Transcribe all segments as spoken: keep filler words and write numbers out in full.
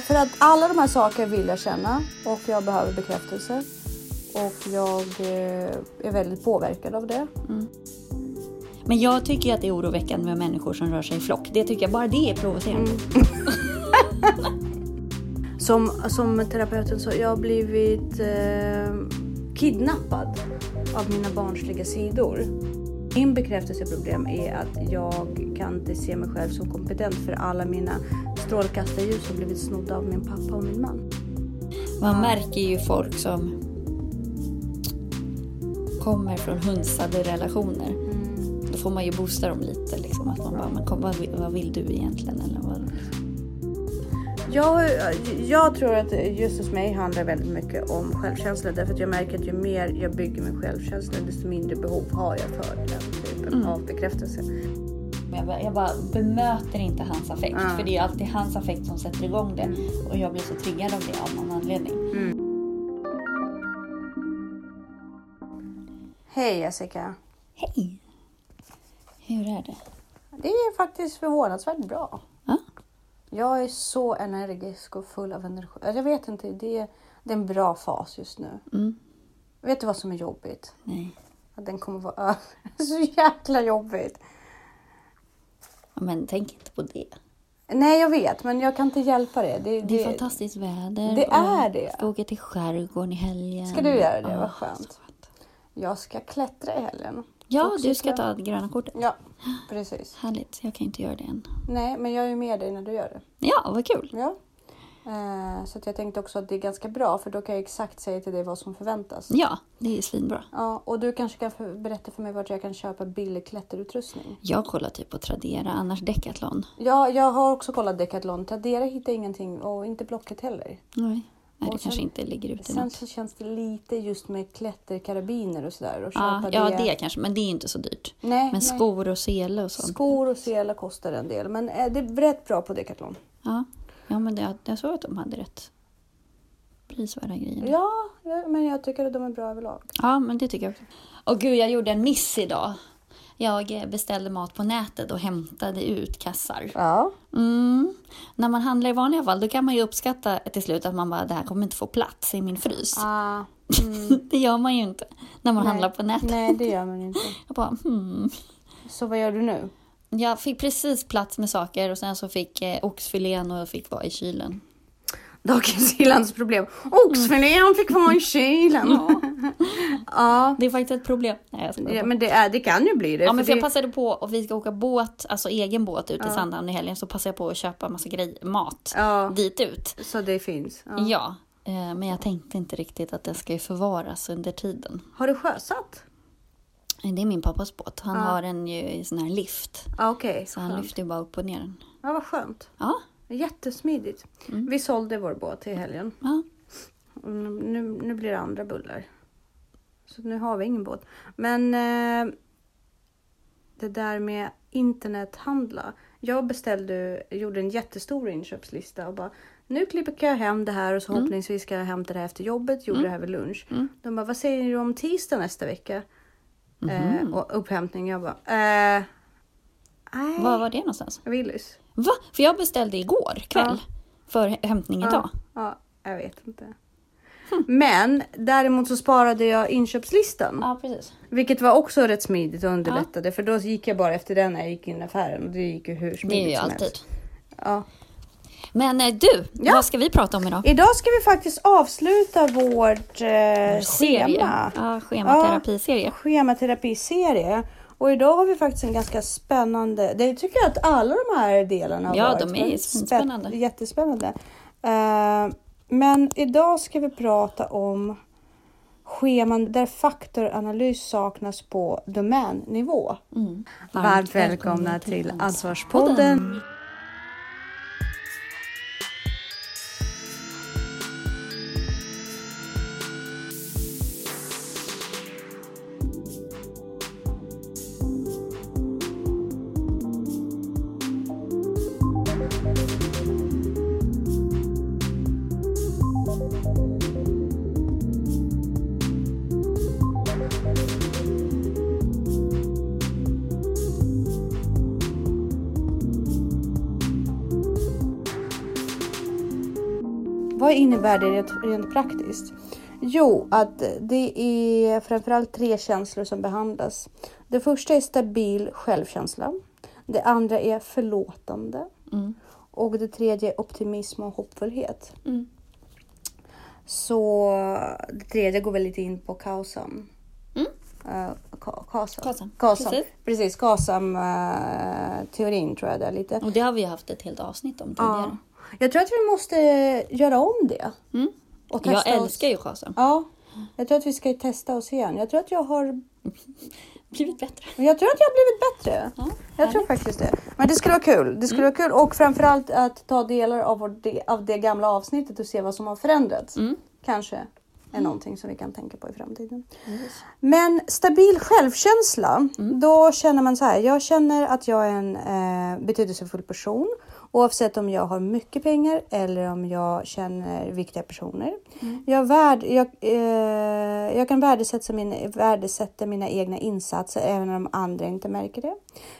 För att alla de här sakerna vill jag känna och jag behöver bekräftelse. Och jag är väldigt påverkad av det. Mm. Men jag tycker att det är oroväckande med människor som rör sig i flock. Det tycker jag bara det är provocerande. Mm. som, som terapeuten så jag har blivit eh, kidnappad av mina barnsliga sidor. Min bekräftelseproblem är att jag kan inte se mig själv som kompetent för alla mina strålkastarljus som blivit snodda av min pappa och min man. Man märker ju folk som kommer från hunsade relationer. Mm. Då får man ju boosta dem lite. Liksom, att man bara, man kom, vad, vad vill du egentligen? Eller vad? Jag, jag tror att just hos mig handlar väldigt mycket om självkänsla. Därför att jag märker att ju mer jag bygger min självkänsla, desto mindre behov har jag för den typen mm. av bekräftelse. Jag bara, jag bara bemöter inte hans affekt. Mm. För det är alltid hans affekt som sätter igång det. Mm. Och jag blir så triggad av det av någon anledning. Mm. Hej Jessica. Hej. Hur är det? Det är faktiskt förvånansvärt bra. Ja. Jag är så energisk och full av energi. Jag vet inte, det är, det är en bra fas just nu. Mm. Vet du vad som är jobbigt? Nej. Att den kommer vara över. Så jäkla jobbigt. Men tänk inte på det. Nej, jag vet. Men jag kan inte hjälpa det. Det, det, det är fantastiskt väder. Det är det. Jag ska åka till skärgården i helgen. Ska du göra det? Oh, vad skönt. Jag ska klättra i helgen. Ja, och du ska jag... ta det gröna kortet. Ja, precis. Härligt, jag kan inte göra det än. Nej, men jag är ju med dig när du gör det. Ja, vad kul. Ja. Eh, så att jag tänkte också att det är ganska bra. För då kan jag exakt säga till dig vad som förväntas. Ja, det är svinbra. Ja, och du kanske kan för, berätta för mig vart jag kan köpa billig klätterutrustning. Jag kollar typ på Tradera, annars Decathlon. Ja, jag har också kollat Decathlon. Tradera hittar ingenting och inte Blocket heller. Nej. Nej, det sen, kanske inte ligger ute. Sen något. Så känns det lite just med klätterkarabiner och sådär. Och ja, ja det. det kanske, men det är inte så dyrt. Nej, men nej. Skor och sele och sånt. Skor och sele kostar en del, men det är rätt bra på Decathlon. Ja, ja men det, jag såg att de hade rätt prisvärda grejer. Ja, men jag tycker att de är bra överlag. Ja, men det tycker jag också. Åh gud, jag gjorde en miss idag. Jag beställde mat på nätet och hämtade ut kassar. Ja. Mm. När man handlar i vanliga fall, då kan man ju uppskatta till slut att man bara, det här kommer inte få plats i min frys. Ah. Mm. Det gör man ju inte när man Nej. handlar på nätet. Nej, det gör man inte. Jag bara, hmm. Så vad gör du nu? Jag fick precis plats med saker och sen så fick eh, oxfilén och jag fick vara i kylen. Dagens Hillands problem. Oxfilén fick vara i kylen. Ja. Ja. Det är faktiskt ett problem. Nej, jag ska ja, men det, är, det kan ju bli det. Ja, men för det... jag passade på att vi ska åka båt, alltså egen båt ut ja. i Sandhamn i helgen. Så passade jag på att köpa massa grej, mat ja. dit ut. Så det finns. Ja. ja, men jag tänkte inte riktigt att det ska förvaras under tiden. Har du sjösatt? Det är min pappas båt. Han ja. har en ju, sån här lift. Ja, okay. Så han lyfter bara upp och ner den. Ja, vad skönt. Ja. Jättesmidigt. Mm. Vi sålde vår båt i helgen. Ja. Nu, nu blir det andra bullar. Så nu har vi ingen båt. Men eh, det där med internethandla. Jag beställde, gjorde en jättestor inköpslista och bara, nu klipper jag hem det här och så mm. hoppningsvis ska jag hämta det här efter jobbet. Gjorde mm. det här vid lunch. Mm. De bara, vad säger du om tisdag nästa vecka? Mm. Eh, och upphämtning. Jag bara, eh, nej. Var var det någonstans? Willys. Va? För jag beställde igår kväll ja. för hämtning idag. Ja, ja jag vet inte. Hm. Men däremot så sparade jag inköpslistan. Ja, precis. Vilket var också rätt smidigt och underlättade. Ja. För då gick jag bara efter den när jag gick in i affären. Och det gick ju hur smidigt det är som alltid. Helst. Ja. Men du, ja. vad ska vi prata om idag? Idag ska vi faktiskt avsluta vårt eh, schema. Ja, schematerapiserie. Ja, schematerapiserie. Och idag har vi faktiskt en ganska spännande... Det tycker jag att alla de här delarna har ja, varit. Ja, de är spännande. Spä- jättespännande. Uh, men idag ska vi prata om scheman där faktoranalys saknas på domännivå. Mm. Varmt, Varmt välkomna, välkomna till Ansvarspodden. Vad innebär det rent praktiskt? Jo, att det är framförallt tre känslor som behandlas. Det första är stabil självkänsla. Det andra är förlåtande. Mm. Och det tredje är optimism och hoppfullhet. Mm. Så det tredje går väl lite in på kaosan. Mm. Uh, ka- kaosan. Kaosan. kaosan. Precis, Precis kaosan-teorin uh, tror jag det är lite. Och det har vi haft ett helt avsnitt om tidigare. Ja. Jag tror att vi måste göra om det. Mm. Och jag älskar oss. ju kaosan. Ja, jag tror att vi ska testa oss igen. Jag tror att jag har... blivit bättre. Jag tror att jag har blivit bättre. Ja, jag tror faktiskt det. Men det skulle vara kul. Det skulle mm. vara kul. Och framförallt att ta delar av, vår, av det gamla avsnittet och se vad som har förändrats. Mm. Kanske är mm. någonting som vi kan tänka på i framtiden. Mm. Men stabil självkänsla. Mm. Då känner man så här. Jag känner att jag är en eh, betydelsefull person. Oavsett om jag har mycket pengar eller om jag känner viktiga personer. Mm. Jag, värd, jag, eh, jag kan värdesätta, min, värdesätta mina egna insatser även om andra inte märker det.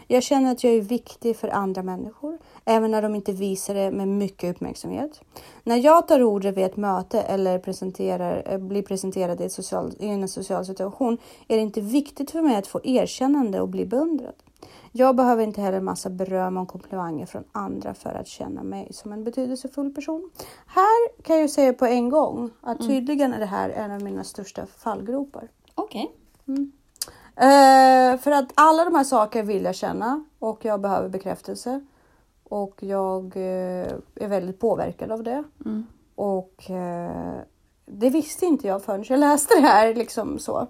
Jag känner att jag är viktig för andra människor. Även när de inte visar det med mycket uppmärksamhet. När jag tar ordet vid ett möte eller presenterar, blir presenterad i, ett social, i en social situation. Är det inte viktigt för mig att få erkännande och bli beundrad. Jag behöver inte heller en massa beröm och komplimanger från andra för att känna mig som en betydelsefull person. Här kan jag säga på en gång att mm. tydligen är det här en av mina största fallgropar. Okej. Okay. Mm. Eh, för att alla de här sakerna vill jag känna och jag behöver bekräftelse. Och jag eh, är väldigt påverkad av det. Mm. Och eh, det visste inte jag förrän jag läste det här. Liksom så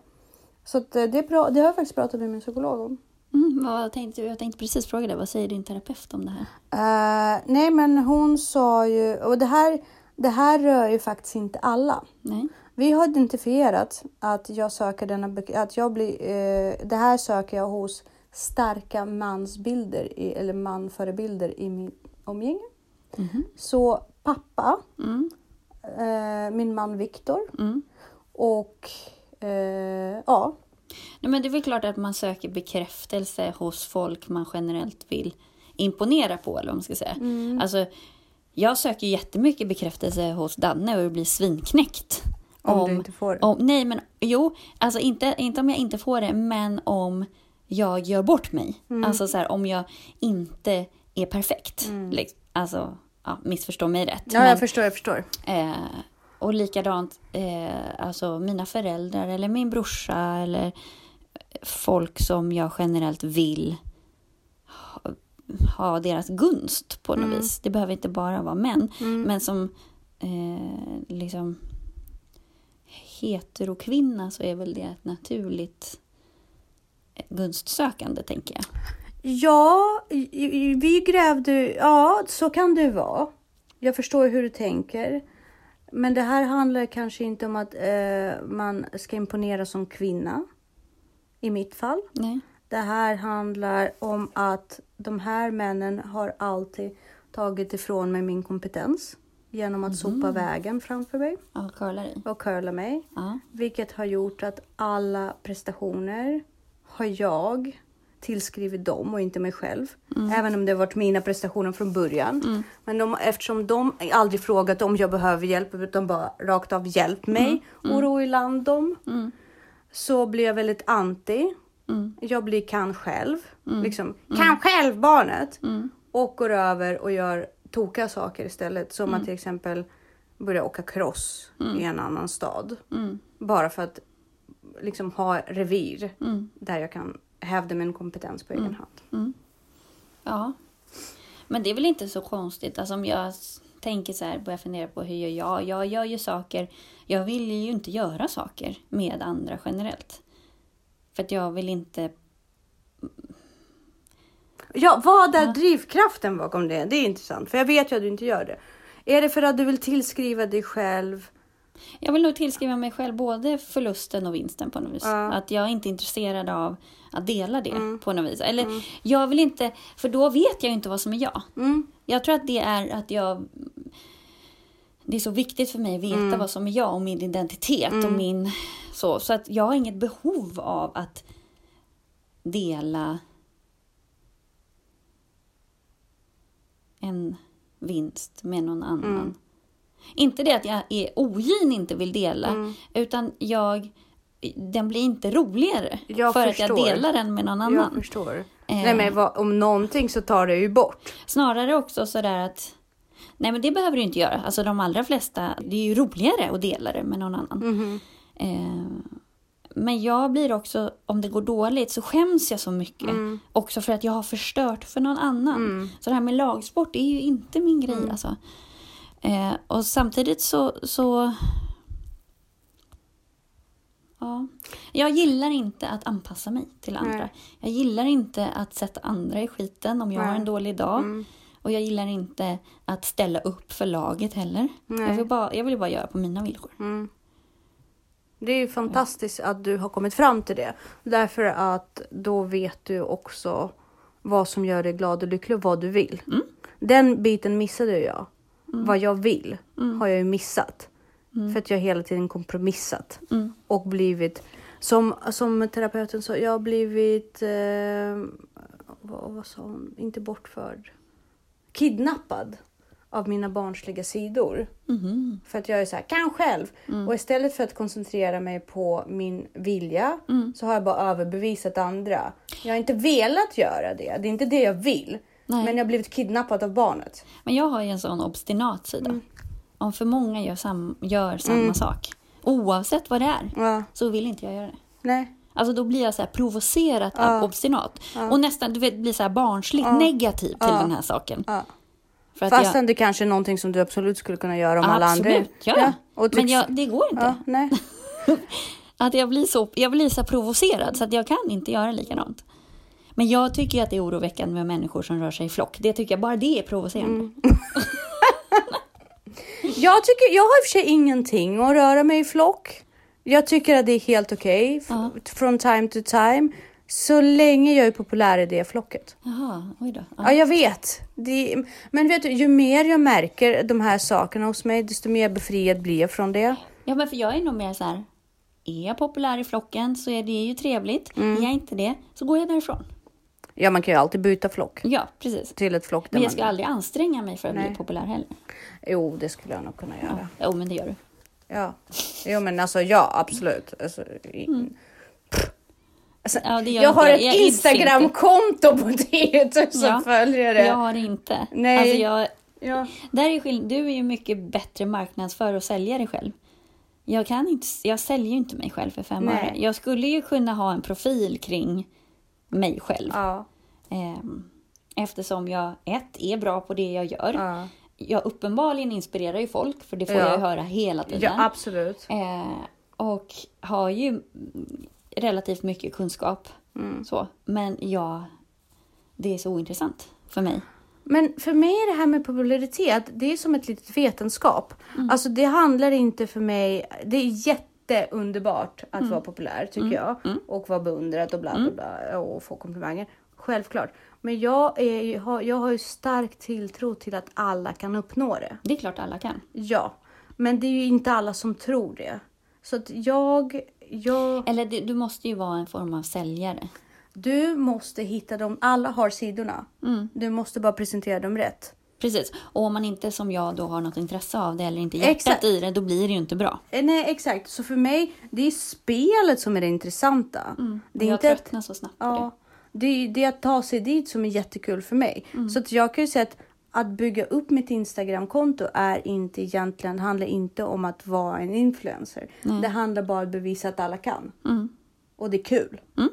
så att det, är bra, det har jag faktiskt pratat med min psykolog om. Mm, jag, tänkte, jag tänkte precis fråga dig, vad säger din terapeut om det här? Uh, nej men hon sa ju, och det här, det här rör ju faktiskt inte alla. Nej. Vi har identifierat att jag söker denna, att jag blir, uh, det här söker jag hos starka mansbilder i, eller manförebilder i min omgivning. Mm-hmm. Så pappa, mm. uh, min man Viktor mm. och uh, ja. Nej, men det är väl klart att man söker bekräftelse hos folk man generellt vill imponera på, eller vad man ska säga. Mm. Alltså, jag söker jättemycket bekräftelse hos Danne och blir svinknäckt. Om, om du inte får det. Om, nej, men jo, alltså inte, inte om jag inte får det, men om jag gör bort mig. Mm. Alltså så här, om jag inte är perfekt. Mm. Liksom, alltså, ja, missförstå mig rätt. Ja, men, jag förstår, jag förstår. Eh, Och likadant, eh, alltså mina föräldrar eller min brorsa eller folk som jag generellt vill ha, ha deras gunst på något mm. vis. Det behöver inte bara vara män, mm. men som eh, liksom heterokvinna så är väl det ett naturligt gunstsökande, tänker jag. Ja, vi grävde, ja så kan det vara. Jag förstår hur du tänker. Men det här handlar kanske inte om att eh, man ska imponera som kvinna. I mitt fall. Nej. Det här handlar om att de här männen har alltid tagit ifrån mig min kompetens. Genom att mm-hmm. sopa vägen framför mig. Och curla dig. Och curla mig. Ja. Vilket har gjort att alla prestationer har jag tillskrivit dem och inte mig själv. Mm. Även om det har varit mina prestationer från början. Mm. Men de, eftersom de aldrig frågat om jag behöver hjälp. Utan bara rakt av hjälp mig. Mm. Mm. Och ro i land dem. Mm. Så blir jag väldigt anti. Mm. Jag blir kan själv. Mm. Liksom, mm. kan själv barnet. Mm. Och går över och gör tokiga saker istället. Som mm. att till exempel börja åka cross mm. i en annan stad. Mm. Bara för att liksom ha revir. Mm. Där jag kan hävde min kompetens på egen mm. hand. Mm. Ja. Men det är väl inte så konstigt. Alltså om jag tänker så här. Börjar fundera på hur jag gör. Jag gör ju saker. Jag vill ju inte göra saker med andra generellt. För att jag vill inte. Ja, vad är ja. drivkraften bakom det? Det är intressant. För jag vet ju att du inte gör det. Är det för att du vill tillskriva dig själv? Jag vill nog tillskriva mig själv både förlusten och vinsten på något vis. Ja. Att jag inte är intresserad av att dela det mm. på något vis. Eller mm. jag vill inte, för då vet jag ju inte vad som är jag. Mm. Jag tror att det är att jag, det är så viktigt för mig att veta mm. vad som är jag och min identitet mm. och min så. Så att jag har inget behov av att dela en vinst med någon annan. Mm. Inte det att jag är ogin inte vill dela. Mm. Utan jag... Den blir inte roligare. Jag för förstår. Att jag delar den med någon annan. Jag förstår. Eh, nej men vad, om någonting så tar det ju bort. Snarare också sådär att... Nej men det behöver du inte göra. Alltså de allra flesta... Det är ju roligare att dela det med någon annan. Mm. Eh, men jag blir också... Om det går dåligt så skäms jag så mycket. Mm. Också för att jag har förstört för någon annan. Mm. Så det här med lagsport är ju inte min grej. Mm. Alltså. Eh, och samtidigt så... så ja. Jag gillar inte att anpassa mig till andra. Nej. Jag gillar inte att sätta andra i skiten om jag Nej. Har en dålig dag. Mm. Och jag gillar inte att ställa upp för laget heller. Jag vill, bara, jag vill bara göra på mina villkor. Mm. Det är ju fantastiskt ja. Att du har kommit fram till det. Därför att då vet du också vad som gör dig glad och lycklig och vad du vill. Mm. Den biten missade jag. Mm. Vad jag vill mm. har jag ju missat. Mm. För att jag hela tiden kompromissat. Mm. Och blivit... Som, som terapeuten sa, jag har blivit... Eh, vad, vad sa hon? Inte bortförd. Kidnappad av mina barnsliga sidor. Mm. För att jag är så här, kan själv. Mm. Och istället för att koncentrera mig på min vilja. Mm. Så har jag bara överbevisat andra. Jag har inte velat göra det. Det är inte det jag vill. Nej. Men jag har blivit kidnappad av barnet. Men jag har ju en sån obstinat sida. Mm. Om för många gör, sam- gör samma mm. sak. Oavsett vad det är. Ja. Så vill inte jag göra det. Nej. Alltså då blir jag så här provocerat ja. Av obstinat. Ja. Och nästan du vet, blir så här barnsligt ja. Negativ till ja. Den här saken. Ja. För att fastän jag... det kanske är någonting som du absolut skulle kunna göra om alla andra. Absolut, ja. ja. Och tycks... Men jag, det går inte. Ja, nej. Att jag blir, så, jag blir så här provocerad så att jag kan inte göra likadant. Men jag tycker ju att det är oroväckande med människor som rör sig i flock. Det tycker jag bara det är provocerande. Mm. Jag tycker, jag har i och för sig ingenting att röra mig i flock. Jag tycker att det är helt okej. Okay, uh-huh. Från time to time. Så länge jag är populär i det flocket. Jaha, oj då. Uh-huh. Ja, jag vet. Det, men vet du, ju mer jag märker de här sakerna hos mig, desto mer befriad blir jag från det. Ja, men för jag är nog mer så här. Är jag populär i flocken så är det ju trevligt. Mm. Är jag inte det så går jag därifrån. Ja, man kan ju alltid byta flock. Ja, precis. Till ett flock där men jag ska man... aldrig anstränga mig för att Nej. Bli populär heller. Jo, det skulle jag nog kunna göra. Ja. Jo, men det gör du. Ja, jo, men alltså, ja, absolut. Alltså, i... mm. alltså, ja, det gör jag inte. Har ett jag Instagram-konto på tio tusen ja, följare. Jag har inte. Nej. Alltså, jag... ja. Där är skill... Du är ju mycket bättre marknadsför och säljer dig själv. Jag, kan inte... jag säljer ju inte mig själv för fem år. Jag skulle ju kunna ha en profil kring... mig själv. Ja. Eftersom jag ett är bra på det jag gör. Ja. Jag uppenbarligen inspirerar ju folk. För det får ja. Jag höra hela tiden. Ja, absolut. Och har ju relativt mycket kunskap. Mm. Så. Men ja, det är så ointressant för mig. Men för mig är det här med popularitet. Det är som ett litet vetenskap. Mm. Alltså det handlar inte för mig. Det är jätte Det är underbart att mm. vara populär tycker mm. jag. Mm. Och vara beundrat och bla bla bla. Och få komplimanger. Självklart. Men jag, är, jag, har, jag har ju stark tilltro till att alla kan uppnå det. Det är klart alla kan. Ja. Men det är ju inte alla som tror det. Så att jag... jag... Eller du, du måste ju vara en form av säljare. Du måste hitta dem. Alla har sidorna. Mm. Du måste bara presentera dem rätt. Precis. Och om man inte som jag då har något intresse av det eller inte hjärtat exakt. I det, då blir det ju inte bra. Nej, exakt. Så för mig, det är spelet som är det intressanta. Mm. Det är jag inte tröttnar att, så snabbt på ja, det. Det är, det är att ta sig dit som är jättekul för mig. Mm. Så att jag kan ju säga att, att bygga upp mitt Instagram-konto är inte egentligen, handlar inte om att vara en influencer. Mm. Det handlar bara om att bevisa att alla kan. Mm. Och det är kul. Mm.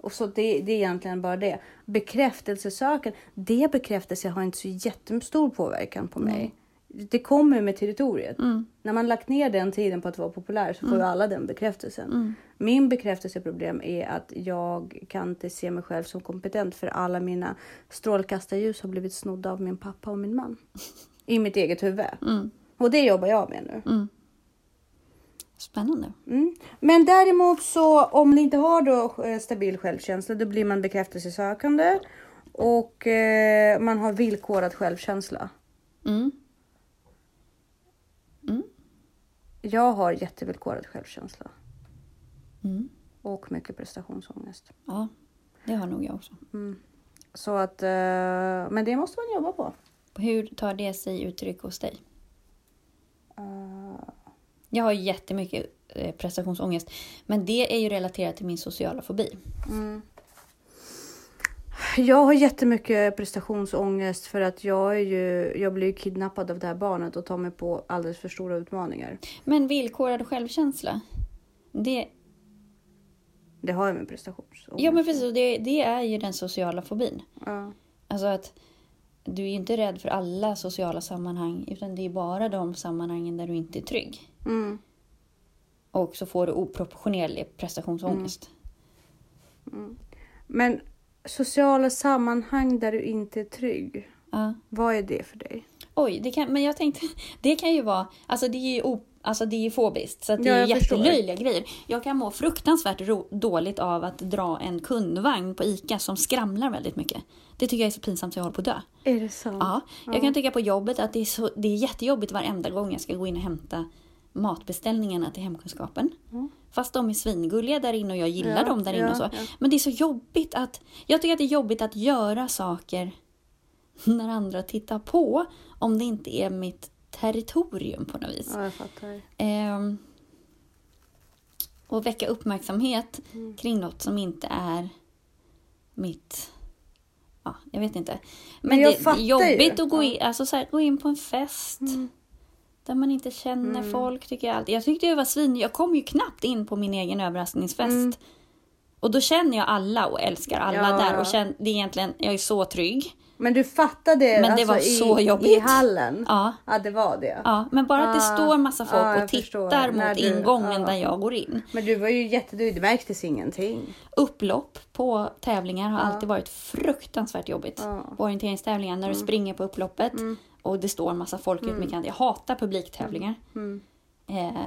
Och så det, det är egentligen bara det. Bekräftelsesöken. Det bekräftelse har inte så jättestor påverkan på mig. Mm. Det kommer med territoriet. Mm. När man lagt ner den tiden på att vara populär så får mm. ju alla den bekräftelsen. Mm. Min bekräftelseproblem är att jag kan inte se mig själv som kompetent. För alla mina strålkastarljus har blivit snodda av min pappa och min man. I mitt eget huvud. Mm. Och det jobbar jag med nu. Mm. Spännande. Mm. Men däremot så om ni inte har då stabil självkänsla då blir man bekräftelsesökande och eh, man har villkorad självkänsla. Mm. Mm. Jag har jättevillkorad självkänsla. Mm. Och mycket prestationsångest. Ja, det har nog jag också. Mm. Så att, eh, men det måste man jobba på. Hur tar det sig uttryck hos dig? Jag har jättemycket prestationsångest. Men det är ju relaterat till min sociala fobi. Mm. Jag har jättemycket prestationsångest för att jag, är ju, jag blir ju kidnappad av det här barnet och tar mig på alldeles för stora utmaningar. Men villkorad självkänsla, det... Det har ju med prestationsångest. Ja, men precis. Det, det är ju den sociala fobin. Ja. Alltså att du är ju inte rädd för alla sociala sammanhang, utan det är bara de sammanhangen där du inte är trygg. Mm. Och så får du oproportionerlig prestationsångest. Mm. Mm. Men... Sociala sammanhang där du inte är trygg. Uh. Vad är det för dig? Oj, det kan, men jag tänkte... Det kan ju vara... Alltså det är ju, o, alltså det är ju fobiskt. Så att det ja, är jättelöjliga grejer. Jag kan må fruktansvärt ro, dåligt av att dra en kundvagn på ICA som skramlar väldigt mycket. Det tycker jag är så pinsamt att jag håller på att dö. Är det sant? Ja. Jag ja. kan tycka på jobbet att det är, så, det är jättejobbigt varenda gång jag ska gå in och hämta matbeställningarna till hemkunskapen. Mm. Fast de är svingulliga där inne och jag gillar ja, dem där inne ja, och så. Ja. Men det är så jobbigt att... Jag tycker att det är jobbigt att göra saker när andra tittar på. Om det inte är mitt territorium på något vis. Ja, jag fattar. Ehm, och väcka uppmärksamhet mm. kring något som inte är mitt... Ja, jag vet inte. Men, Men jag det är jobbigt ju. att gå in, alltså så här, gå in på en fest... Mm. Där man inte känner mm. folk, tycker jag alltid. Jag tyckte det var svin. Jag kom ju knappt in på min egen överraskningsfest. Mm. Och då känner jag alla och älskar alla ja, där. Och känner, det är egentligen, jag är så trygg. Men du fattade det, men det alltså, var så i, jobbigt. I hallen? Ja. Ja, det var det. Ja, men bara att det står massa folk ja, och tittar mot du, ingången ja. där jag går in. Men du var ju jättedöd, det märktes ingenting. Upplopp på tävlingar har ja. alltid varit fruktansvärt jobbigt. Ja. Orienteringstävlingar, när du mm. springer på upploppet. Mm. Och det står en massa folk mm. ut med kant. Jag hatar publiktävlingar. Mm. Eh,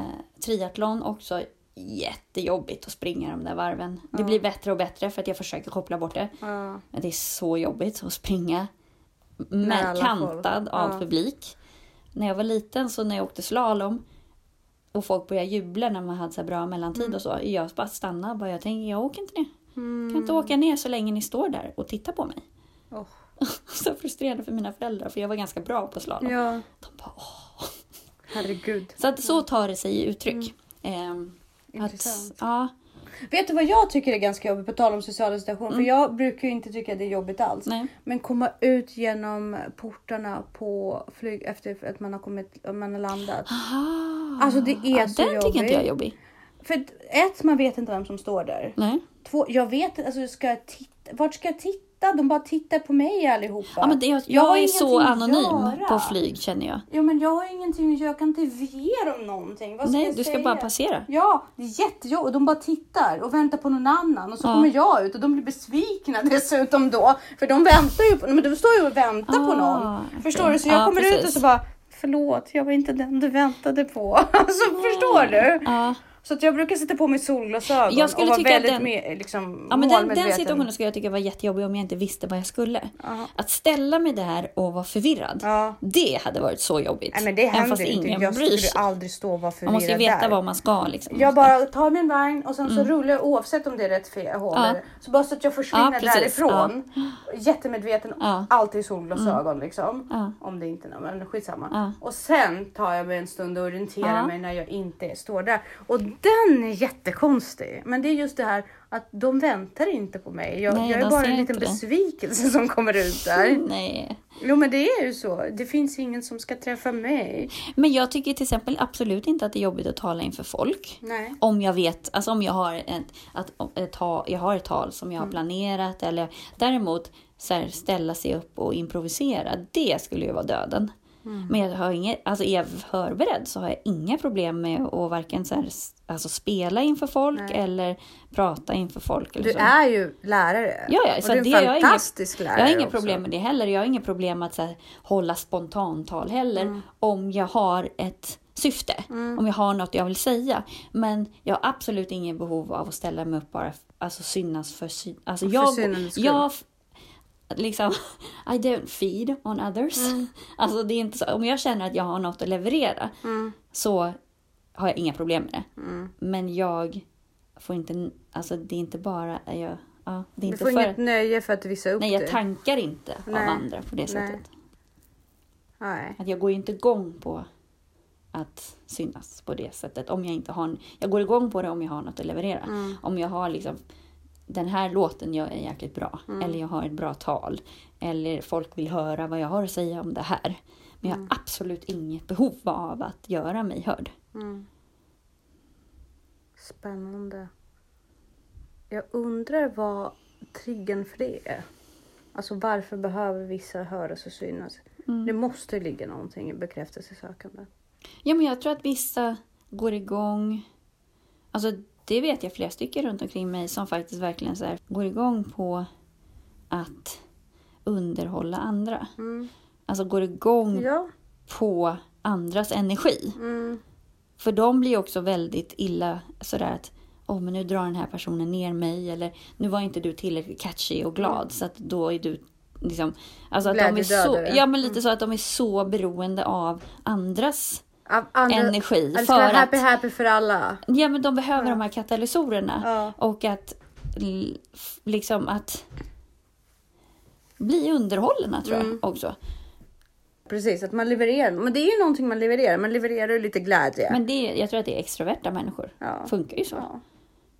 triathlon också. Jättejobbigt att springa de där varven. Mm. Det blir bättre och bättre för att jag försöker koppla bort det. Mm. Men det är så jobbigt att springa. Med kantad folk. av mm. publik. När jag var liten så när jag åkte slalom. Och folk började jubla när man hade så bra mellantid mm. och så. Jag bara stannade och bara, jag tänkte jag åker inte ner. Mm. Jag kan inte åka ner så länge ni står där och tittar på mig. Oh. Så frustrerande för mina föräldrar. För jag var ganska bra på slalom. Ja. De bara, åh. Herregud. Så, att, så tar det sig i uttryck. Mm. Eh, att, ja. Vet du vad jag tycker är ganska jobbigt? På tal om social situation. Mm. För jag brukar ju inte tycka det är jobbigt alls. Nej. Men komma ut genom portarna på flyg. Efter att man har, kommit, man har landat. Aha. Alltså det är ja, så jobbigt. Den tycker inte jag är jobbig. För ett, man vet inte vem som står där. Nej. Två, jag vet alltså ska jag titta, vart ska jag titta? De bara tittar på mig allihopa. Ja, men det, jag, jag, jag är så anonym på flyg känner jag. Ja, men jag har ingenting. Jag kan inte ge dem någonting. Vad ska Nej, jag du säga? Ska bara passera. Ja, det är jättejobb. Och de bara tittar och väntar på någon annan. Och så ja. kommer jag ut och de blir besvikna dessutom då. För de väntar ju på, men de står ju och väntar ah, på någon. Förstår okay. du? Så jag ah, kommer precis. ut och så bara, förlåt, jag var inte den du väntade på. Alltså, mm. förstår du? Ja. Ah. Så att jag brukar sitta på mig solglasögon jag skulle och vara tycka väldigt den, med, liksom, ja, men den, den situationen skulle jag tycka var jättejobbig om jag inte visste vad jag skulle. Uh-huh. Att ställa mig där och vara förvirrad, uh-huh. det hade varit så jobbigt. Nej, men det händer fast inte. Jag skulle aldrig stå och vara förvirrad. Man måste ju veta där. Vad man ska. Liksom. Jag bara tar min vagn och sen mm. så rullar jag oavsett om det är rätt fel hål. Uh-huh. Så bara så att jag försvinner uh-huh. därifrån. Uh-huh. Jättemedveten, uh-huh. alltid solglasögon uh-huh. liksom. Uh-huh. Om det inte är någon, men skitsamma. Uh-huh. Och sen tar jag mig en stund och orienterar uh-huh. mig när jag inte står där. Och den är jättekonstig. Men det är just det här att de väntar inte på mig. Jag, Nej, jag är bara en liten besvikelse det. som kommer ut där. Nej. Jo, men det är ju så. Det finns ingen som ska träffa mig. Men jag tycker till exempel absolut inte att det är jobbigt att tala inför folk. Nej. Om jag vet, alltså om jag har ett, att, ett, ha, jag har ett tal som jag har planerat. Mm. Eller däremot så här, ställa sig upp och improvisera. Det skulle ju vara döden. Mm. Men jag har inget, alltså är jag förberedd så har jag inga problem med att varken så här, alltså spela inför folk Nej. eller prata inför folk. Eller du så. är ju lärare. Ja, ja, så och du är en det, fantastisk jag inga, lärare. Jag har inga problem också. med det heller. Jag har inga problem att så här, hålla spontantal heller mm. om jag har ett syfte. Mm. Om jag har något jag vill säga. Men jag har absolut ingen behov av att ställa mig upp bara alltså synas för syn. Alltså för jag, synens skull. jag liksom, I don't feed on others. Mm. Alltså det är inte så, om jag känner att jag har något att leverera mm. så har jag inga problem med det. Mm. Men jag får inte, alltså det är inte bara, jag, ja, det är du inte får för, inget nöje för att visa upp det. Nej, jag det. tankar inte Nej. av andra på det Nej. sättet. Nej. Att jag går ju inte igång på att synas på det sättet. Om jag inte har, jag går igång på det om jag har något att leverera. Mm. Om jag har liksom, den här låten gör jag jäkligt bra. Mm. Eller jag har ett bra tal. Eller folk vill höra vad jag har att säga om det här. Men jag har mm. absolut inget behov av att göra mig hörd. Mm. Spännande. Jag undrar vad triggern för det är. Alltså varför behöver vissa höras och synas? Mm. Det måste ligga någonting i bekräftelsesökande. Ja, men jag tror att vissa går igång. Alltså det vet jag flera stycken runt omkring mig som faktiskt verkligen så här, går igång på att underhålla andra. Mm. Alltså går igång ja. på andras energi. Mm. För de blir också väldigt illa sådär att oh, men nu drar den här personen ner mig. Eller nu var inte du tillräckligt catchy och glad. Mm. Så att då är du liksom... Alltså att de är så, ja, men lite mm. så att de är så beroende av andras av andra, energi. Alltså för happy, att, happy för alla. Ja, men de behöver ja. de här katalysatorerna. Ja. Och att liksom att bli underhållna tror mm. jag också. Precis, att man levererar. Men det är ju någonting man levererar. Man levererar lite glädje. Men det, jag tror att det är extroverta människor. Ja. Funkar ju så. Ja.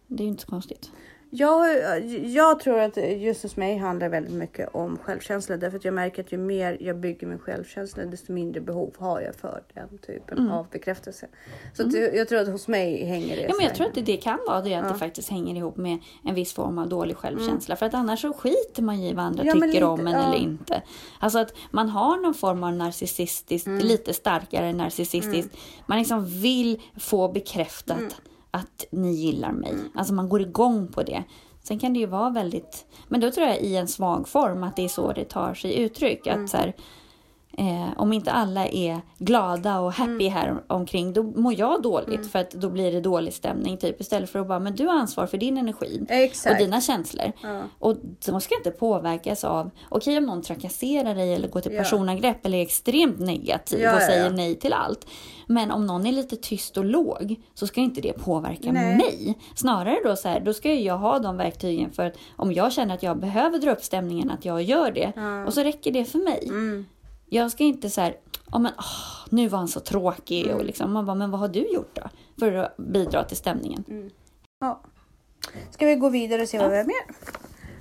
Det är ju inte så konstigt. Jag, jag tror att just hos mig handlar väldigt mycket om självkänsla. Därför att jag märker att ju mer jag bygger min självkänsla, desto mindre behov har jag för den typen mm. av bekräftelse. Så mm. att jag tror att hos mig hänger det. Ja, men jag tror att det, det kan vara det. Att ja. det faktiskt hänger ihop med en viss form av dålig självkänsla. Mm. För att annars så skiter man i vad andra ja, tycker lite, om en ja. eller inte. Alltså att man har någon form av narcissistiskt, mm. lite starkare narcissistiskt. Mm. Man liksom vill få bekräftat mm. att ni gillar mig. Alltså man går igång på det. Sen kan det ju vara väldigt... Men då tror jag i en svag form att det är så det tar sig uttryck. Mm. Att så här, eh, om inte alla är glada och happy mm. här omkring, då mår jag dåligt. Mm. För att då blir det dålig stämning. Typ, istället för att bara, men du har ansvar för din energi. Exakt. Och dina känslor. Ja. Och de ska inte påverkas av... Okej, om någon trakasserar dig eller går till ja. personangrepp eller är extremt negativ ja, och säger ja. nej till allt. Men om någon är lite tyst och låg så ska inte det påverka Nej. mig. Snarare då så här, då ska jag ha de verktygen för att om jag känner att jag behöver dra upp stämningen att jag gör det. Mm. Och så räcker det för mig. Mm. Jag ska inte så här, oh, men, oh, nu var han så tråkig. Mm. Och liksom, man bara, men vad har du gjort då? För att bidra till stämningen. Mm. Ja. Ska vi gå vidare och se ja. vad vi har mer?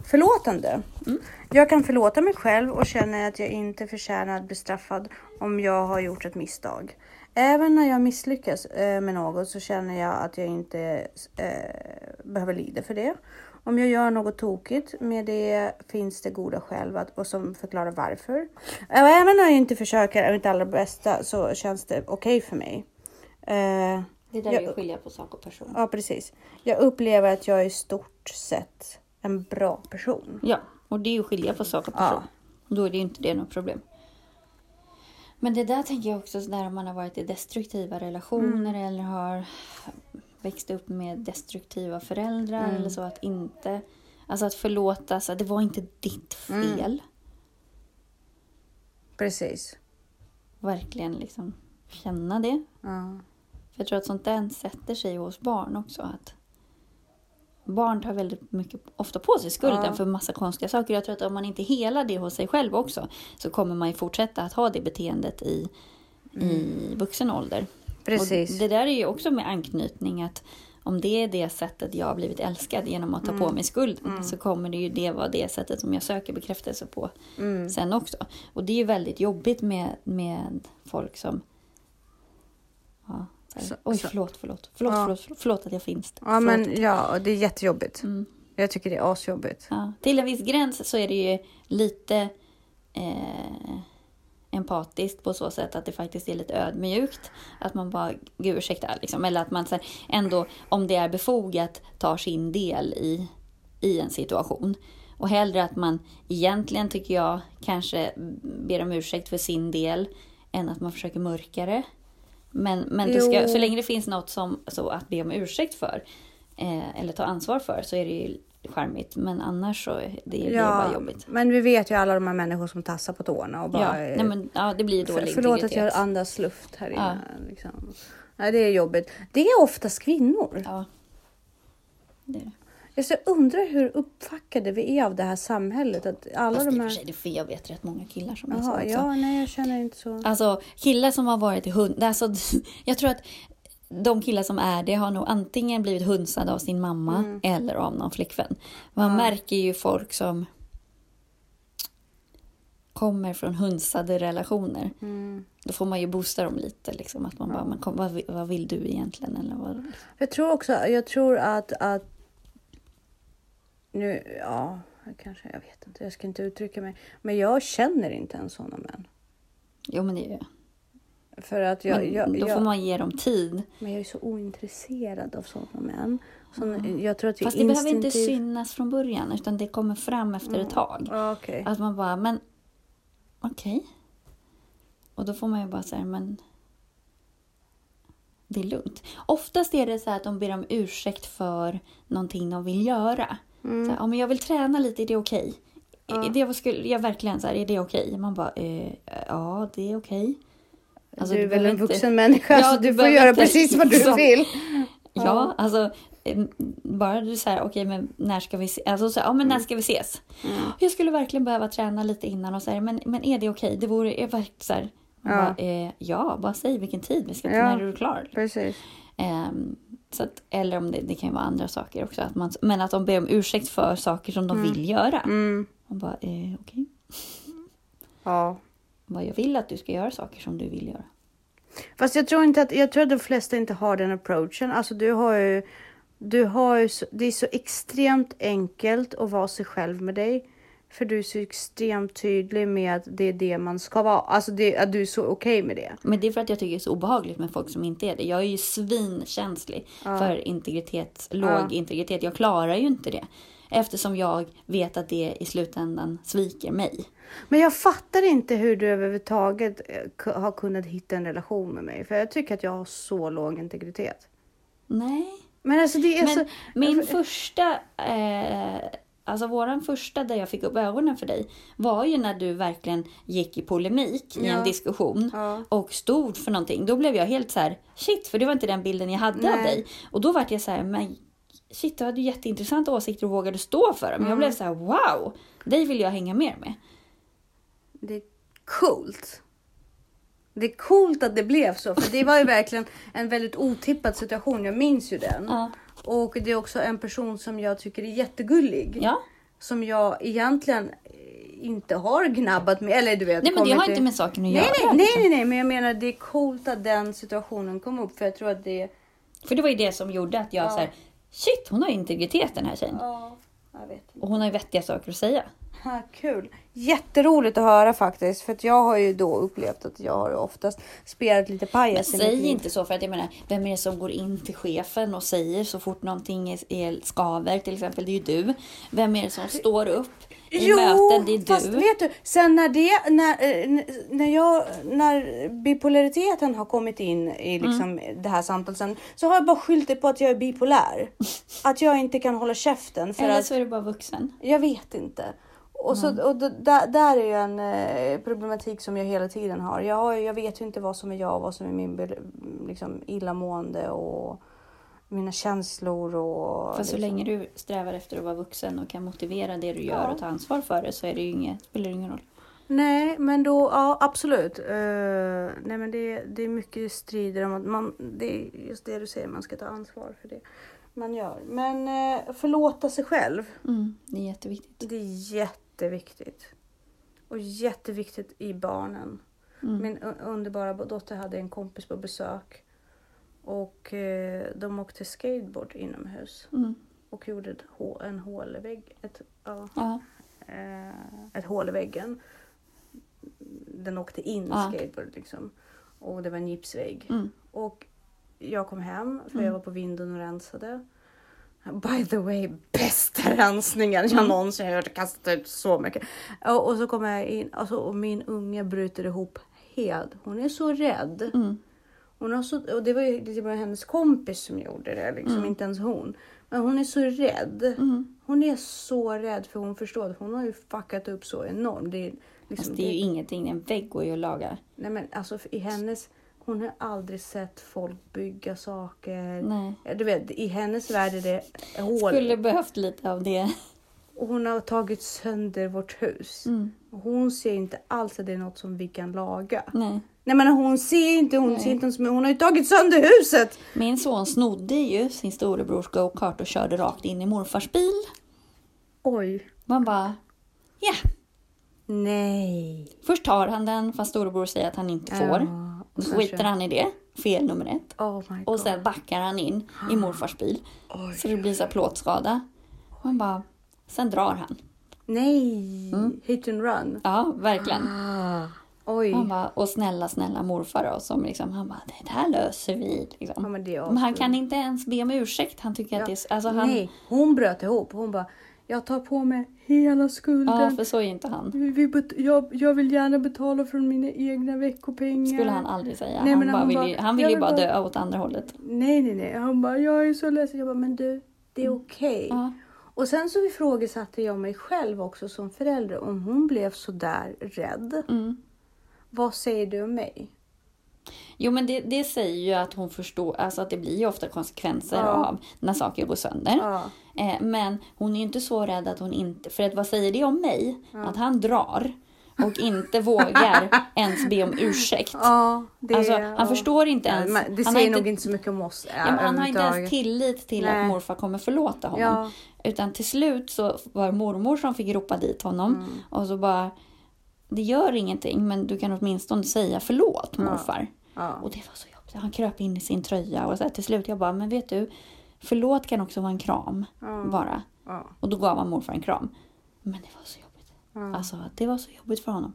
Förlåtande. Mm. Jag kan förlåta mig själv och känner att jag inte förtjänar att bli straffad om jag har gjort ett misstag. Även när jag misslyckas med något så känner jag att jag inte eh, behöver lida för det. Om jag gör något tokigt med det finns det goda skäl att, och som förklarar varför. Även när jag inte försöker och inte allra bästa så känns det okej för mig. Eh, det där är ju skilja på sak och person. Ja, precis. Jag upplever att jag är i stort sett en bra person. Ja, och det är ju skilja på sak och person. Ja. Då är det ju inte det något problem. Men det där tänker jag också när man har varit i destruktiva relationer mm. eller har växt upp med destruktiva föräldrar mm. eller så att inte, alltså att förlåta så att det var inte ditt fel. Mm. Precis. Verkligen liksom känna det. Mm. För jag tror att sånt där sätter sig hos barn också att barn tar väldigt mycket ofta på sig skulden ja. för massa konstiga saker. Jag tror att om man inte helar det hos sig själv också så kommer man ju fortsätta att ha det beteendet i, mm. i vuxen ålder. Precis. Och det där är ju också med anknytning att om det är det sättet jag har blivit älskad genom att ta mm. på mig skulden mm. så kommer det ju det vara det sättet som jag söker bekräftelse på mm. sen också. Och det är ju väldigt jobbigt med, med folk som... Ja. Så, Oj, så. förlåt, förlåt. Förlåt, ja. förlåt, förlåt. Förlåt att jag finns. Där. Ja, förlåt. men ja, det är jättejobbigt. Mm. Jag tycker det är asjobbigt. Ja. Till en viss gräns så är det ju lite eh, empatiskt på så sätt att det faktiskt är lite ödmjukt. Att man bara, gud ursäkta, liksom. Eller att man så här, ändå, om det är befogat, tar sin del i, i en situation. Och hellre att man egentligen, tycker jag, kanske ber om ursäkt för sin del än att man försöker mörka det. Men, men du ska, så länge det finns något som, så att be om ursäkt för eh, eller ta ansvar för så är det ju charmigt. Men annars så det, det ja, är det bara jobbigt. Men vi vet ju alla de här människor som tassar på tårna och bara, ja, nej men, ja, det blir dålig för, förlåt integritet. Att jag andas luft här inne. Ja. Liksom. Nej, det är jobbigt. Det är oftast kvinnor. Ja, det är det. Så jag undrar hur uppfackade vi är av det här samhället. Att alla fast de här... i och för sig, det är för jag vet rätt många killar som Aha, är så också. Ja, nej jag känner inte så. Alltså killar som har varit i hund... Alltså, jag tror att de killar som är det har nog antingen blivit hunsade av sin mamma mm. eller av någon flickvän. Man ja. märker ju folk som kommer från hunsade relationer. Mm. Då får man ju boosta dem lite. Liksom, att man bara, man kom, vad, vad vill du egentligen? Eller vad? Jag tror också, jag tror att, att nu, ja, kanske, jag vet inte, jag ska inte uttrycka mig. Men jag känner inte en sån män. Jo, men det gör jag. För att jag, men, jag, då jag, får man ge dem tid. Men jag är så ointresserad av sådana män. Så mm. jag tror att vi Fast det instinktiv... behöver inte synas från början, utan det kommer fram efter mm. ett tag. Ah, okay. Att man bara, men okej. Okay. Och då får man ju bara säga, men det är lugnt. Oftast är det så här att de ber om ursäkt för någonting de vill göra. Mm. Så här, om jag vill träna lite, är det okej? Okay? Ja. Jag, skulle, jag verkligen så här, är det okej? Okay? Man bara, eh, ja det är okej. Okay. Alltså, du är väl en vuxen inte... människa, ja, så du, du får göra inte... precis vad du så... vill. Ja, ja, alltså bara du säger okej, okay, men när ska vi ses? Alltså så här, ja, men när ska vi ses? Mm. Jag skulle verkligen behöva träna lite innan och så här, men men är det okej? Okay? Det vore jag verkligen så här, ja. Bara, eh, ja, bara säg vilken tid vi ska, ja, när du är klar. Precis. Eh, så att, eller om det, det kan ju vara andra saker också, att man, men att de ber om ursäkt för saker som de mm. vill göra. Mm. Man bara eh, okej. Okay. Ja. Vad jag vill att du ska göra saker som du vill göra. Fast jag tror inte att jag tror att de flesta inte har den approachen. Alltså du har ju du har ju, det är så extremt enkelt att vara sig själv med dig, för du är så extremt tydlig med att det är det man ska vara. Alltså det, att du är så okej okay med det. Men det är för att jag tycker det är så obehagligt med folk som inte är det. Jag är ju svinkänslig ja. för integritet, låg ja. integritet. Jag klarar ju inte det. Eftersom jag vet att det i slutändan sviker mig. Men jag fattar inte hur du överhuvudtaget har kunnat hitta en relation med mig. För jag tycker att jag har så låg integritet. Nej. Men alltså det är Men så... Min första... Eh, alltså våran första där jag fick upp ögonen för dig var ju när du verkligen gick i polemik ja. i en diskussion ja. och stod för någonting. Då blev jag helt så här, shit, för det var inte den bilden jag hade Nej. av dig. Och då var jag så här, men... Shit, du hade ju jätteintressanta åsikter och vågade stå för dem. Mm. Jag blev så här, wow, dig vill jag hänga mer med. Det är coolt. Det är coolt att det blev så. För det var ju verkligen en väldigt otippad situation. Jag minns ju den. Ja. Och det är också en person som jag tycker är jättegullig. Ja. Som jag egentligen inte har gnabbat med. Eller du vet, nej, men det har till... inte med saken att nej, göra. Nej, nej, nej, men jag menar det är coolt att den situationen kom upp. För jag tror att det... För det var ju det som gjorde att jag ja. så här... Shit, hon har integritet den här tjejen. Ja, jag vet inte. Och hon har ju vettiga saker att säga. Ja, kul. Jätteroligt att höra faktiskt. För att jag har ju då upplevt att jag har oftast spelat lite pajas. Men säg inte så, för att jag menar, vem är det som går in till chefen och säger så fort någonting är, är skaver till exempel, det är ju du. Vem är det som står upp i jo, möten, det är du. Fast vet du, sen när det, när, när jag, när bipolariteten har kommit in i liksom mm. det här samtalet sen, så har jag bara skyllt det på att jag är bipolär. Att jag inte kan hålla käften. För eller att, så är du bara vuxen. Jag vet inte. Och, så, och då, där, där är ju en eh, problematik som jag hela tiden har. Jag, har, jag vet ju inte vad som är jag och vad som är min liksom, illamående och mina känslor. Och, Fast liksom. Så länge du strävar efter att vara vuxen och kan motivera det du gör ja. och ta ansvar för det, så är det ju inget, spelar det ingen roll. Nej, men då, ja absolut. Uh, nej men det, det är mycket strider om att man, det är just det du säger, man ska ta ansvar för det man gör. Men uh, förlåta sig själv. Mm, det är jätteviktigt. Det är jätte Jätteviktigt. Och jätteviktigt i barnen. Mm. Min underbara dotter hade en kompis på besök. Och eh, de åkte skateboard inomhus. Mm. Och gjorde ett, en hål i väggen. Ett, ja, ja. Eh, ett hål i väggen. Den åkte in i ja. skateboard liksom. Och det var en gipsvägg. Mm. Och jag kom hem för mm. jag var på vinden och rensade. By the way, bästa rensningen jag någonsin har hört, kastat ut så mycket. Och, och så kommer jag in alltså, och min unge bryter ihop helt. Hon är så rädd. Mm. Hon har så, och det var ju det var hennes kompis som gjorde det, liksom, mm. inte ens hon. Men hon är så rädd. Mm. Hon är så rädd för hon förstår att hon har ju fuckat upp så enormt. Det är, liksom, alltså, det är ju det... ingenting, en vägg går ju att laga. Nej men alltså i hennes... hon har aldrig sett folk bygga saker. Nej. Du vet, i hennes värld är det hål. Skulle behövt lite av det. Och hon har tagit sönder vårt hus. Mm. Hon ser inte alls att det är något som vi kan laga. Nej. Nej, men hon ser inte, hon Nej. ser inte som hon har ju tagit sönder huset. Min son snodde ju sin storebrors go-kart och körde rakt in i morfars bil. Oj. Man bara, ja. Yeah. Nej. Först tar han den fast storebror säger att han inte får. Ja, och så skiter han i det. Fel nummer ett. Oh my God. Och sen backar han in i morfars bil. Oj. Så det blir så plåtskada. Man bara, sen drar han. Nej. Mm. Hit and run. Ja, verkligen. Ah. Oj. Han bara, och snälla, snälla morfar då, som liksom, han bara, det här löser vi. Liksom. Ja, men det är men han kan inte ens be om ursäkt. Han tycker ja. att det är... Alltså, han... Nej, hon bröt ihop. Hon bara, jag tar på mig hela skulden. Ja, för så är inte han. Vi bet- jag, jag vill gärna betala från mina egna veckopengar. Skulle han aldrig säga. Nej, han, bara han, vill bara, ju, han vill ju vill bara dö åt andra hållet. Nej, nej, nej. Han bara, jag är så ledsen. Jag bara, men du, det är okej. Okay. Ja. Och sen så ifrågasatte jag mig själv också som förälder. Om hon blev så där rädd. Mm. Vad säger du om mig? Jo, men det, det säger ju att hon förstår, alltså att det blir ju ofta konsekvenser ja. av när saker går sönder. Ja. Eh, men hon är ju inte så rädd att hon inte, för att vad säger det om mig? Ja. Att han drar och inte vågar ens be om ursäkt. Ja, det, alltså, han ja. förstår inte ens. Ja, det säger nog inte, inte så mycket om oss. Ja, men han har inte ens tillit till Nej. att morfar kommer förlåta honom. Ja. Utan till slut så var mormor som fick ropa dit honom. Mm. Och så bara, det gör ingenting, men du kan åtminstone säga förlåt morfar. Ja. Ja. Och det var så jobbigt. Han kröp in i sin tröja. Och så här, till slut jag bara, men vet du, förlåt kan också vara en kram. Ja. Bara. Ja. Och då gav man morfar en kram. Men det var så jobbigt. Ja. Alltså, det var så jobbigt för honom.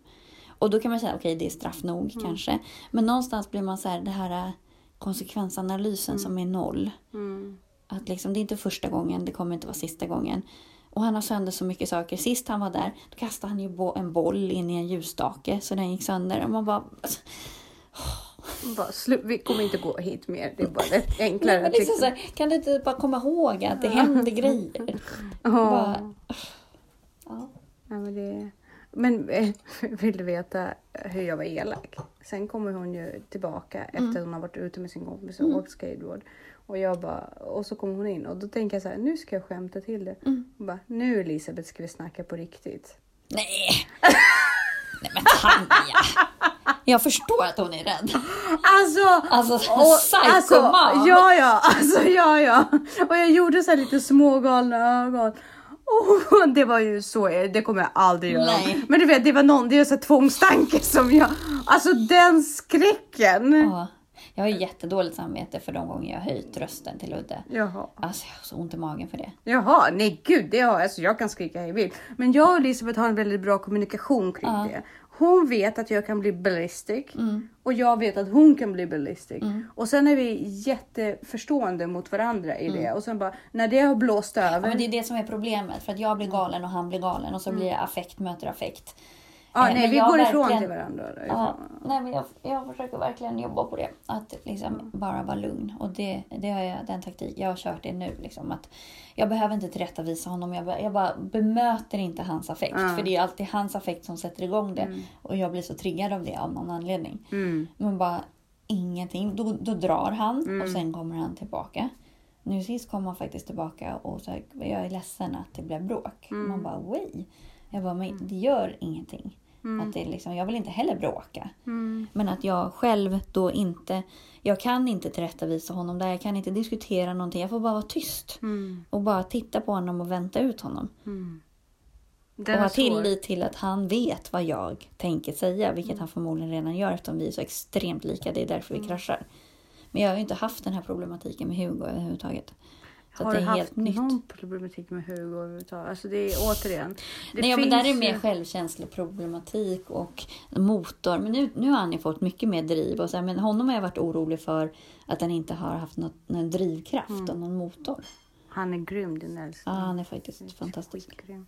Och då kan man säga, okej, okay, det är straff nog mm. kanske. Men någonstans blir man så här, det här konsekvensanalysen mm. som är noll. Mm. Att liksom, det är inte första gången, det kommer inte vara sista gången. Och han har sönder så mycket saker. Sist han var där, då kastade han ju bo- en boll in i en ljusstake. Så den gick sönder. Och man bara... Alltså, oh. Bara, slu- vi kommer inte gå hit mer. Det är bara lätt enklare. Nej, liksom så här, kan du inte bara komma ihåg att det händer grejer? Oh. Bara, ja. Ja, men, det... men vill du veta hur jag var elak? Sen kommer hon ju tillbaka efter mm. hon har varit ute med sin kompis och mm. åkt skateboard. Och, jag bara, och så kommer hon in. Och då tänker jag så här, nu ska jag skämta till det. Mm. Och bara, nu Elisabeth ska vi snacka på riktigt. Nej! Nej men Tanja! Jag förstår att hon är rädd. Alltså, alltså och, psycho alltså, mom. Ja, ja, alltså, ja, ja. Och jag gjorde så här lite smågalna ögon. Oh, det var ju så, det kommer jag aldrig göra. Nej. Men du vet, det var någon, det är så här tvångstanke som jag, alltså den skräcken. Ja, jag har ju jättedåligt samvete för de gånger jag höjt rösten till Ludde. Jaha. Alltså jag har så ont i magen för det. Jaha, nej gud, det har, alltså, jag kan skrika hej vill. Men jag och Elisabeth har en väldigt bra kommunikation kring ja. det. Hon vet att jag kan bli ballistic. Mm. Och jag vet att hon kan bli ballistic. Mm. Och sen är vi jätteförstående mot varandra i det. Mm. Och sen bara, när det har blåst över... Ja, men det är det som är problemet. För att jag blir galen och han blir galen. Och så mm. blir jag affekt, möter affekt. Ja, eh, nej, vi går ifrån verkligen... till varandra. Ja, nej, men jag, jag försöker verkligen jobba på det. Att liksom mm. bara vara lugn. Och det, det har jag, den taktik. Jag har kört det nu. Liksom, att jag behöver inte tillrättavisa honom. Jag, jag bara bemöter inte hans affekt. Mm. För det är alltid hans affekt som sätter igång det. Mm. Och jag blir så triggad av det av någon anledning. Mm. Men bara ingenting. Då, då drar han mm. och sen kommer han tillbaka. Nu sist kom han faktiskt tillbaka. Och så här, jag är ledsen att det blev bråk. Mm. Man bara, way. Jag bara, men det gör ingenting. Mm. Att det liksom, jag vill inte heller bråka. Mm. Men att jag själv då inte... Jag kan inte tillrättavisa honom där. Jag kan inte diskutera någonting. Jag får bara vara tyst. Mm. Och bara titta på honom och vänta ut honom. Mm. Och ha tillit till att han vet vad jag tänker säga. Vilket mm. han förmodligen redan gör eftersom vi är så extremt lika. Det är därför vi mm. kraschar. Men jag har ju inte haft den här problematiken med Hugo överhuvudtaget. Så har det är du haft helt någon nytt. Problematik med Hugo överhuvudtaget? Alltså det är återigen... Det Nej, finns... men där är mer självkänsleproblematik och motor. Men nu, nu har han ju fått mycket mer driv. Och så här, men honom har jag varit orolig för att han inte har haft något, någon drivkraft mm. och någon motor. Han är grym, din älskling. Ja, han är faktiskt är fantastisk. Grym.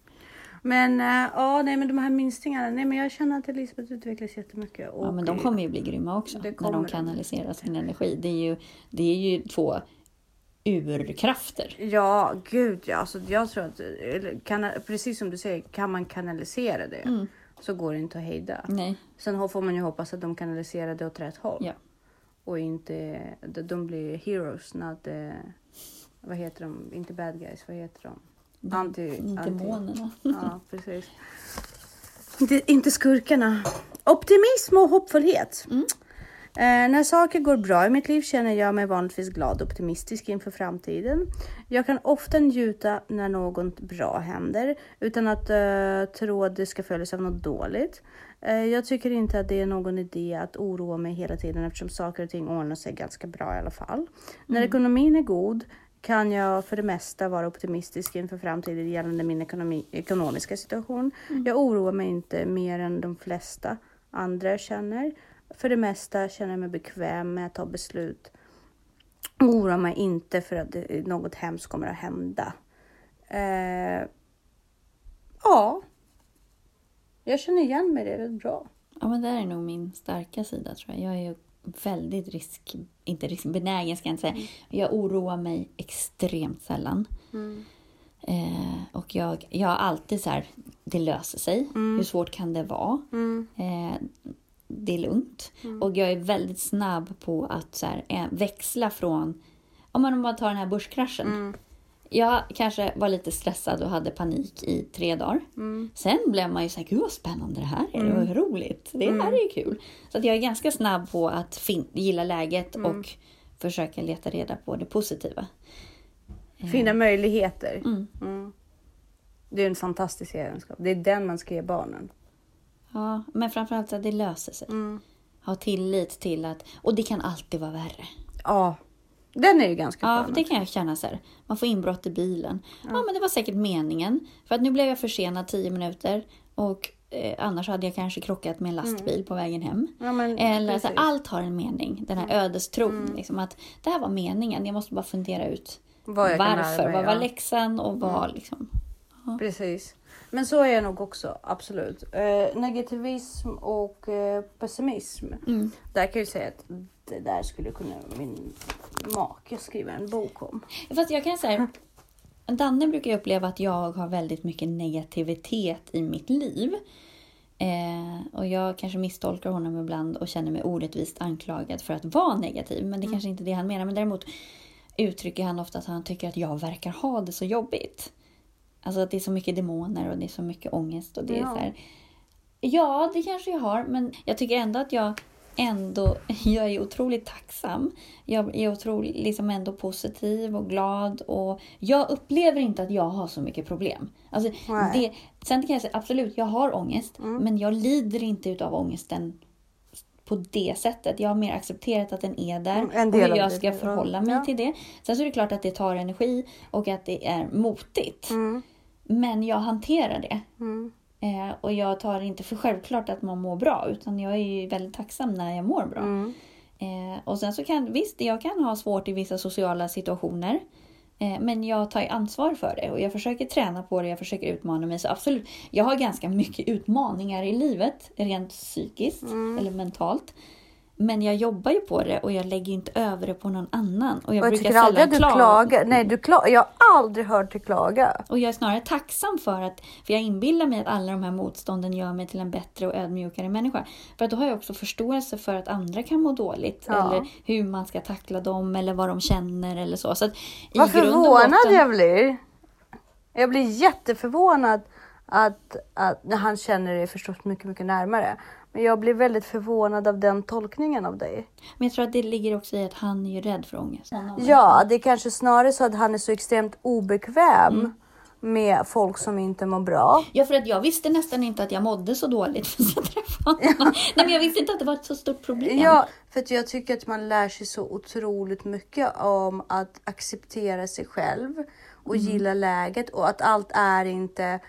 Men, äh, ja, nej, men de här minstingarna, nej, men jag känner att Elisabeth utvecklas jättemycket. Och ja, men de kommer ju bli grymma också när de kanaliserar sin energi. Det är ju, det är ju två... urkrafter. Ja, gud ja. Alltså, jag tror att, kan, precis som du säger, kan man kanalisera det mm. så går det inte att hejda. Nej. Sen får man ju hoppas att de kanaliserar det åt rätt håll. Ja. och inte, de blir heroes, not, vad heter de, inte bad guys, vad heter de? Anti, demonerna. Ja, precis. Inte, inte skurkarna. Optimism och hoppfullhet. Mm. Eh, när saker går bra i mitt liv känner jag mig vanligtvis glad och optimistisk inför framtiden. Jag kan ofta njuta när något bra händer utan att eh, tro att det ska följas av något dåligt. Eh, jag tycker inte att det är någon idé att oroa mig hela tiden eftersom saker och ting ordnar sig ganska bra i alla fall. Mm. När ekonomin är god kan jag för det mesta vara optimistisk inför framtiden gällande min ekonomi, ekonomiska situation. Mm. Jag oroar mig inte mer än de flesta andra känner. För det mesta känner jag mig bekväm med att ta beslut. Oroar mig inte för att det, något hemskt kommer att hända. Eh, ja. Jag känner igen mig, det är rätt bra. Ja, men det är nog min starka sida tror jag. Jag är ju väldigt risk, inte riskbenägen ska jag inte säga. Mm. Jag oroar mig extremt sällan. Mm. Eh, och jag, jag har alltid så här, det löser sig. Mm. Hur svårt kan det vara? Mm. Eh, det är lugnt. Mm. Och jag är väldigt snabb på att så här, växla från, om man bara tar den här börskraschen. Mm. Jag kanske var lite stressad och hade panik i tre dagar. Mm. Sen blev man ju så här, gud vad spännande det här är. Mm. Det var roligt. Det mm. här är ju kul. Så att jag är ganska snabb på att fin- gilla läget mm. och försöka leta reda på det positiva. Finna mm. möjligheter. Mm. Mm. Det är en fantastisk egenskap. Det är den man ska ge barnen. Ja, men framförallt så att det löser sig. Mm. Ha tillit till att, och det kan alltid vara värre. Ja. Den är ju ganska bra. Ja, det kan jag känna så här. Man får inbrott i bilen. Ja. ja, men det var säkert meningen. För att nu blev jag försenad tio minuter. Och eh, annars hade jag kanske krockat med en lastbil mm. på vägen hem. Ja, men, eller så här, allt har en mening. Den här mm. ödestron. Mm. Liksom, att det här var meningen. Jag måste bara fundera ut var varför. Mig, vad var ja. läxan och vad mm. liksom. Ja. Precis. Men så är jag nog också, absolut. Eh, negativism och eh, pessimism. Mm. Där kan jag ju säga att det där skulle kunna min make skriva en bok om. Fast jag kan säga, Danne brukar ju uppleva att jag har väldigt mycket negativitet i mitt liv. Eh, och jag kanske misstolkar honom ibland och känner mig orättvist anklagad för att vara negativ. Men det är mm. kanske inte det han menar. Men däremot uttrycker han ofta att han tycker att jag verkar ha det så jobbigt. Alltså att det är så mycket demoner och det är så mycket ångest. Och det ja. är så här, ja, det kanske jag har. Men jag tycker ändå att jag ändå, jag är otroligt tacksam. Jag är otroligt liksom ändå positiv och glad. Och jag upplever inte att jag har så mycket problem. Alltså, det, sen kan jag säga, absolut, jag har ångest. Mm. Men jag lider inte utav ångesten på det sättet. Jag har mer accepterat att den är där. Mm, och jag ska det. förhålla mig ja. till det. Sen så är det klart att det tar energi och att det är motigt. Mm. Men jag hanterar det. Mm. Eh, och jag tar inte för självklart att man mår bra. Utan jag är ju väldigt tacksam när jag mår bra. Mm. Eh, och sen så kan, visst, jag kan ha svårt i vissa sociala situationer. Eh, men jag tar ju ansvar för det. Och jag försöker träna på det. Jag försöker utmana mig. Så absolut, jag har ganska mycket utmaningar i livet. Rent psykiskt mm. eller mentalt. Men jag jobbar ju på det och jag lägger inte över det på någon annan. Och jag, och jag brukar sällan aldrig klaga. Du klagar. Nej, du klagar. Jag har aldrig hört dig klaga. Och jag är snarare tacksam för att, för jag inbillar mig att alla de här motstånden gör mig till en bättre och ödmjukare människa. För att då har jag också förståelse för att andra kan må dåligt. Ja. Eller hur man ska tackla dem eller vad de känner eller så. Så att i vad förvånad botten, jag blir. Jag blir jätteförvånad att, att när han känner det förstås mycket, mycket närmare. Men jag blir väldigt förvånad av den tolkningen av dig. Men jag tror att det ligger också i att han är ju rädd för ångest. Ja, det är kanske snarare så att han är så extremt obekväm mm. med folk som inte mår bra. Ja, för att jag visste nästan inte att jag mådde så dåligt för att jag träffade honom. Nej, men jag visste inte att det var ett så stort problem. Ja, för att jag tycker att man lär sig så otroligt mycket om att acceptera sig själv och mm. gilla läget och att allt är inte...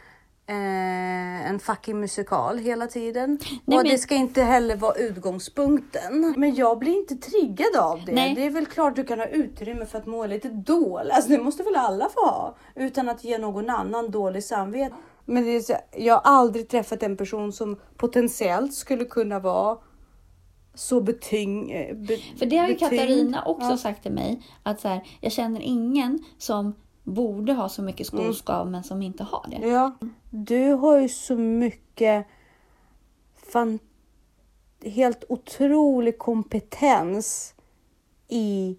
Eh, en fucking musikal hela tiden. Nej, och men... det ska inte heller vara utgångspunkten. Men jag blir inte triggad av det. Nej. Det är väl klart du kan ha utrymme för att må lite dåligt. Alltså det måste väl alla få ha. Utan att ge någon annan dålig samvete. Men det är så, jag har aldrig träffat en person som potentiellt skulle kunna vara så beting... Be, för det har ju beting. Katarina också ja. sagt till mig. Att så här, jag känner ingen som... borde ha så mycket skoskav mm. men som inte har det. Ja. Du har ju så mycket fan... helt otrolig kompetens i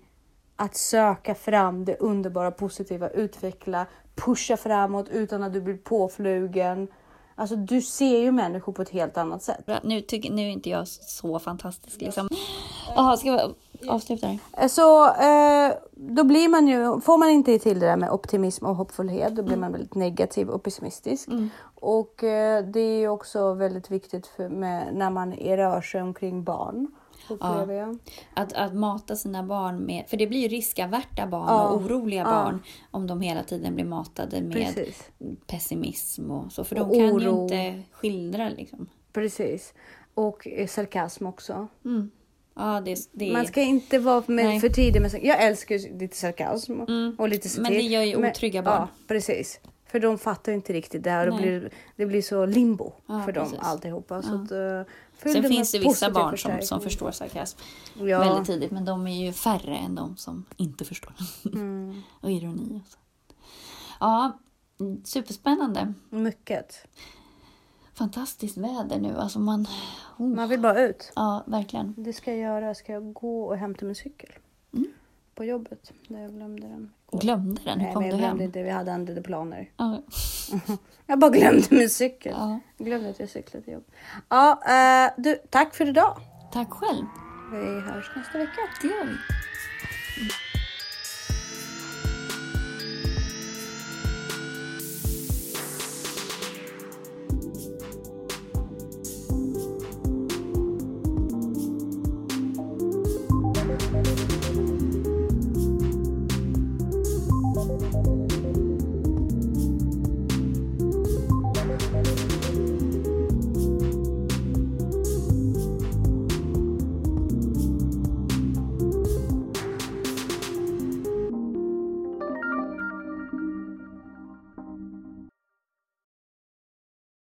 att söka fram det underbara, positiva, utveckla, pusha framåt utan att du blir påflugen. Alltså du ser ju människor på ett helt annat sätt. Bra, nu, tycker, nu är inte jag så fantastisk liksom. Jaha, ska vi avsluta det? Så eh, då blir man ju, får man inte till det där med optimism och hoppfullhet, då blir mm. man väldigt negativ och pessimistisk. Mm. Och eh, det är ju också väldigt viktigt för, med, när man rör sig omkring barn. Ja. Jag. Att, att mata sina barn med, för det blir ju riskavärta barn ja. och oroliga ja. barn om de hela tiden blir matade med Precis. pessimism och så, för de och kan oro. ju inte skildra liksom. Precis, och sarkasm också. Mm. Ja, det, det... Man ska inte vara med för tidig med, jag älskar lite sarkasm mm. och lite satir. Men det gör ju otrygga Men, barn. Ja, precis. För de fattar inte riktigt det här och blir, det blir så limbo ja, för precis. dem alltihopa. Så ja. att, för Sen det finns det vissa barn som, som förstår sarkasm ja. väldigt tidigt. Men de är ju färre än de som inte förstår. Mm. Och ironi. Och så. Ja, superspännande. Mycket. Fantastiskt väder nu. Alltså man, oh. man vill bara ut. Ja, verkligen. Det ska jag göra. Ska jag gå och hämta min cykel mm. på jobbet där jag glömde den. Glömde den? Hur kom Nej, men jag du glömde hem? Inte. Vi hade andra planer. Ja. Jag bara glömde min cykel. Ja. Glömde att jag cyklade till jobb. Ja, uh, du, tack för idag. Tack själv. Vi hörs nästa vecka. Det gör vi.